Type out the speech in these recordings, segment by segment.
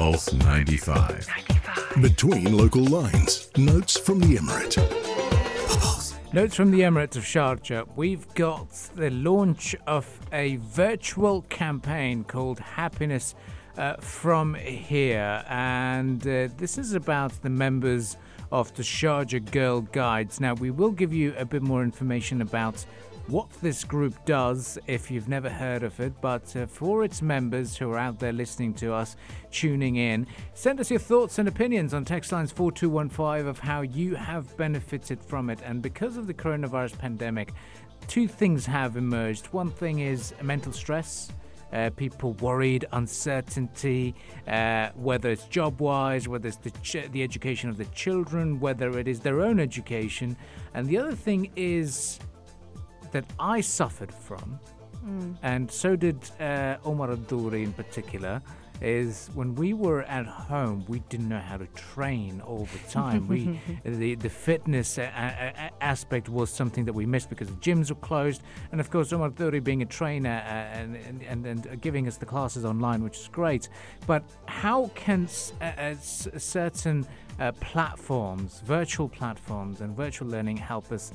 Pulse 95. Between local lines, notes from the Emirate. Notes from the Emirate of Sharjah. We've got the launch of a virtual campaign called Happiness from Here, and this is about the members of the Sharjah Girl Guides. Now, we will give you a bit more information about what this group does if you've never heard of it, but for its members who are out there listening to us, tuning in, send us your thoughts and opinions on text lines 4215 of how you have benefited from it. And because of the coronavirus pandemic, two things have emerged. One thing is mental stress. People worried, uncertainty, whether it's job-wise, whether it's the education of the children, whether it is their own education. And the other thing is that I suffered from, and so did Omar Abdouri in particular, is when we were at home, we didn't know how to train all the time. The fitness aspect was something that we missed because the gyms were closed. And of course, Omar Abdouri being a trainer and giving us the classes online, which is great. But how can certain platforms, virtual platforms and virtual learning help us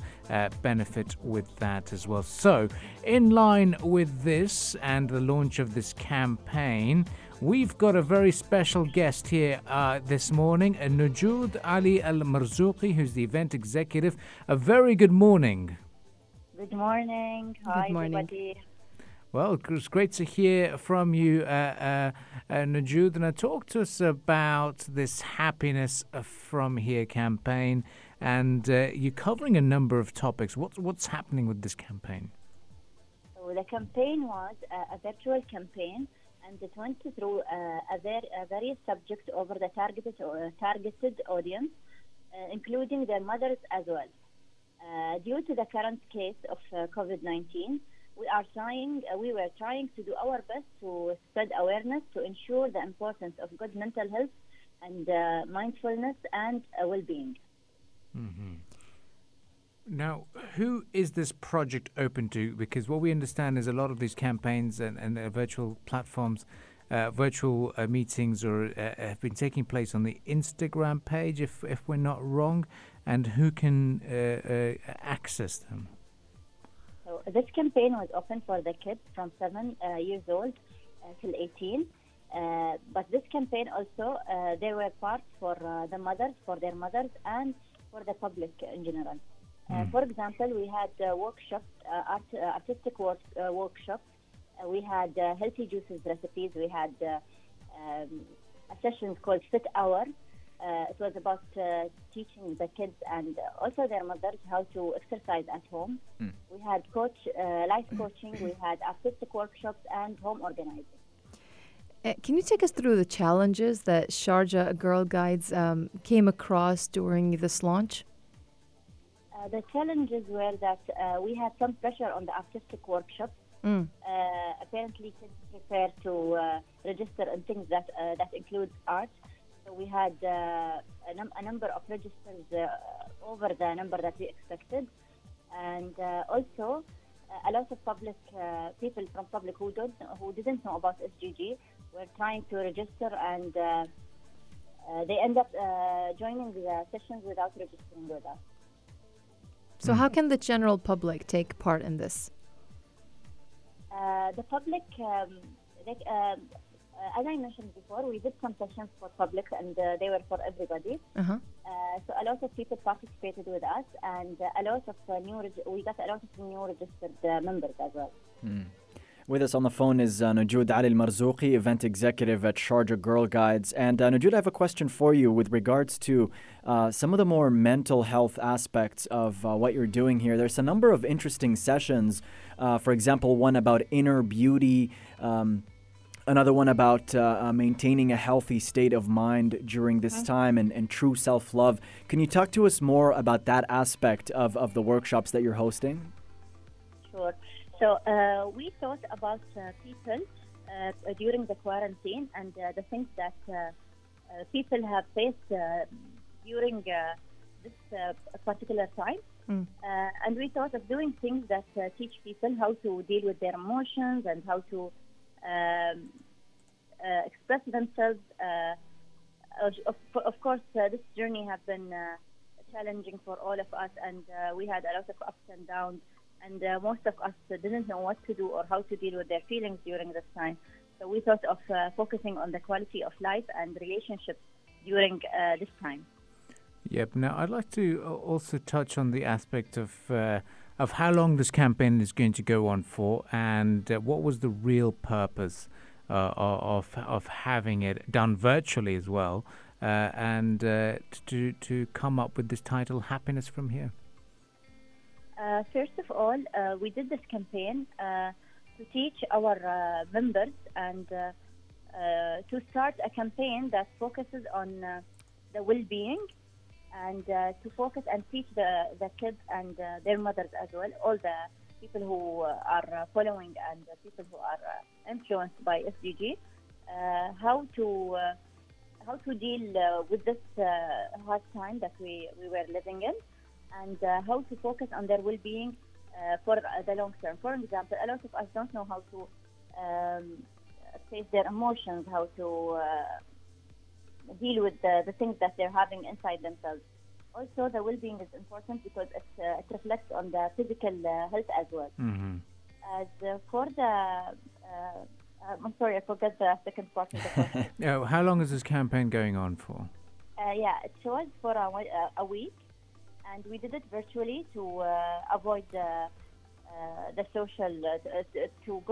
benefit with that as well? So in line with this and the launch of this campaign, we've got a very special guest here this morning, Nujood Ali Al-Marzouqi, who's the event executive. A very good morning. Good morning. Hi, good morning. Everybody. Well, it's great to hear from you, Nujood. Now, talk to us about this Happiness from Here campaign. And you're covering a number of topics. What's happening with this campaign? So the campaign was a virtual campaign, and it went through various subjects over the targeted audience, including their mothers as well. Due to the current case of COVID-19, we were trying to do our best to spread awareness to ensure the importance of good mental health and mindfulness and well-being. Mm-hmm. Now, who is this project open to? Because what we understand is a lot of these campaigns and virtual platforms, virtual meetings have been taking place on the Instagram page, if we're not wrong, and who can access them? So this campaign was open for the kids from 7 years old till 18. But this campaign also, there were parts for the mothers, for their mothers, and for the public in general. For example, we had workshops, artistic workshops. We had healthy juices recipes. We had a session called Fit Hour. It was about teaching the kids and also their mothers how to exercise at home. We had life coaching, we had artistic workshops and home organizing. Can you take us through the challenges that Sharjah Girl Guides came across during this launch? The challenges were that we had some pressure on the artistic workshops. Apparently kids prefer to register in things that includes art. So we had a number of registers over the number that we expected, and also a lot of public people from public who didn't know about SGG were trying to register, and they end up joining the sessions without registering with us. So how can the general public take part in this? The public, as I mentioned before, we did some sessions for public, and they were for everybody. So a lot of people participated with us, and we got a lot of new registered members as well. With us on the phone is Nujood Ali Al-Marzouqi, event executive at Sharjah Girl Guides. And Nujood, I have a question for you with regards to some of the more mental health aspects of what you're doing here. There's a number of interesting sessions. For example, one about inner beauty, another one about maintaining a healthy state of mind during this time and true self-love. Can you talk to us more about that aspect of the workshops that you're hosting? Sure. So we thought about people during the quarantine and the things that people have faced during this particular time. And we thought of doing things that teach people how to deal with their emotions and how to express themselves. Of course, this journey has been challenging for all of us, and we had a lot of ups and downs, and most of us didn't know what to do or how to deal with their feelings during this time. So we thought of focusing on the quality of life and relationships during this time. Yep. Now, I'd like to also touch on the aspect of how long this campaign is going to go on for, and what was the real purpose of having it done virtually as well, and to come up with this title, Happiness from Here. First of all, we did this campaign to teach our members and to start a campaign that focuses on the well-being, and to focus and teach the kids and their mothers as well, all the people who are following and the people who are influenced by SDG, how to deal with this hard time that we were living in, and how to focus on their well-being for the long term. For example, a lot of us don't know how to face their emotions, how to deal with the things that they're having inside themselves. Also, the well-being is important because it reflects on the physical health as well. Mm-hmm. As for the... I'm sorry, I forgot the second part of the question. Oh, how long is this campaign going on for? It was for a week, and we did it virtually to avoid the social... to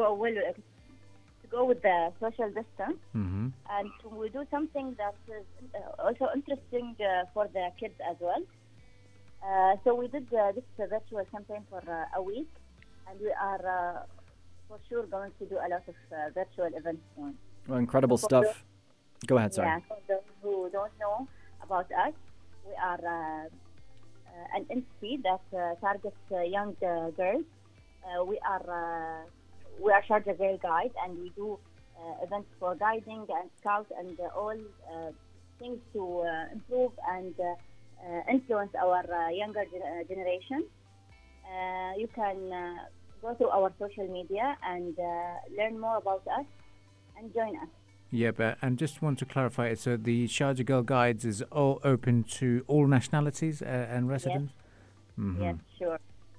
go with the social distance, mm-hmm. and we do something that is also interesting for the kids as well. So we did this virtual campaign for a week, and we are for sure going to do a lot of virtual events soon. Well, incredible stuff. Go ahead, sorry. Yeah, for those who don't know about us, we are an entity that targets young girls. We are Sharjah Girl Guides, and we do events for guiding and scouts and all things to improve and influence our younger generation. You can go to our social media and learn more about us and join us. Yeah, but, and just want to clarify, so the Sharjah Girl Guides is all open to all nationalities and residents? Yes, mm-hmm. Yes, sure.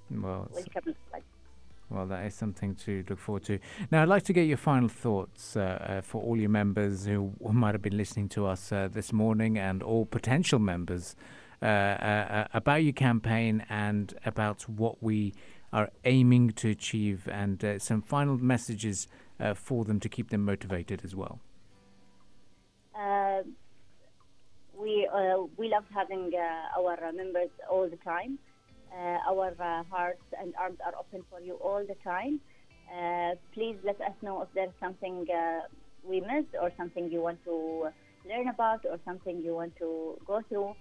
Well, Well, that is something to look forward to. Now, I'd like to get your final thoughts for all your members who might have been listening to us this morning, and all potential members about your campaign and about what we are aiming to achieve, and some final messages for them to keep them motivated as well. We love having our members all the time. Our hearts and arms are open for you all the time. Please let us know if there's something we missed, or something you want to learn about, or something you want to go through.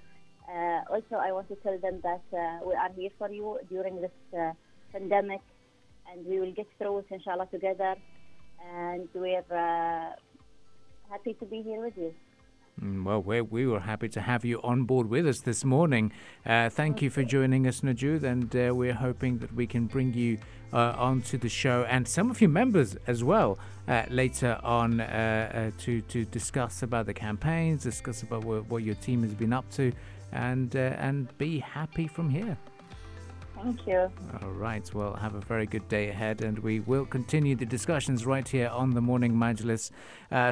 Also, I want to tell them that we are here for you during this pandemic, and we will get through it, inshallah, together. And we're happy to be here with you. Well, we were happy to have you on board with us this morning. Thank you for joining us, Nujood, and we're hoping that we can bring you onto the show, and some of your members as well, later on to discuss about the campaigns, discuss about what your team has been up to, and be happy from here. Thank you. All right. Well, have a very good day ahead, and we will continue the discussions right here on the Morning Majlis.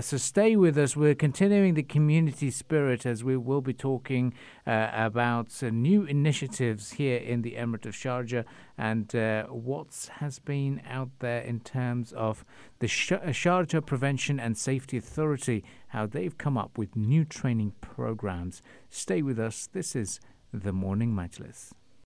So stay with us. We're continuing the community spirit as we will be talking about new initiatives here in the Emirate of Sharjah, and what has been out there in terms of the Sharjah Prevention and Safety Authority, how they've come up with new training programs. Stay with us. This is the Morning Majlis.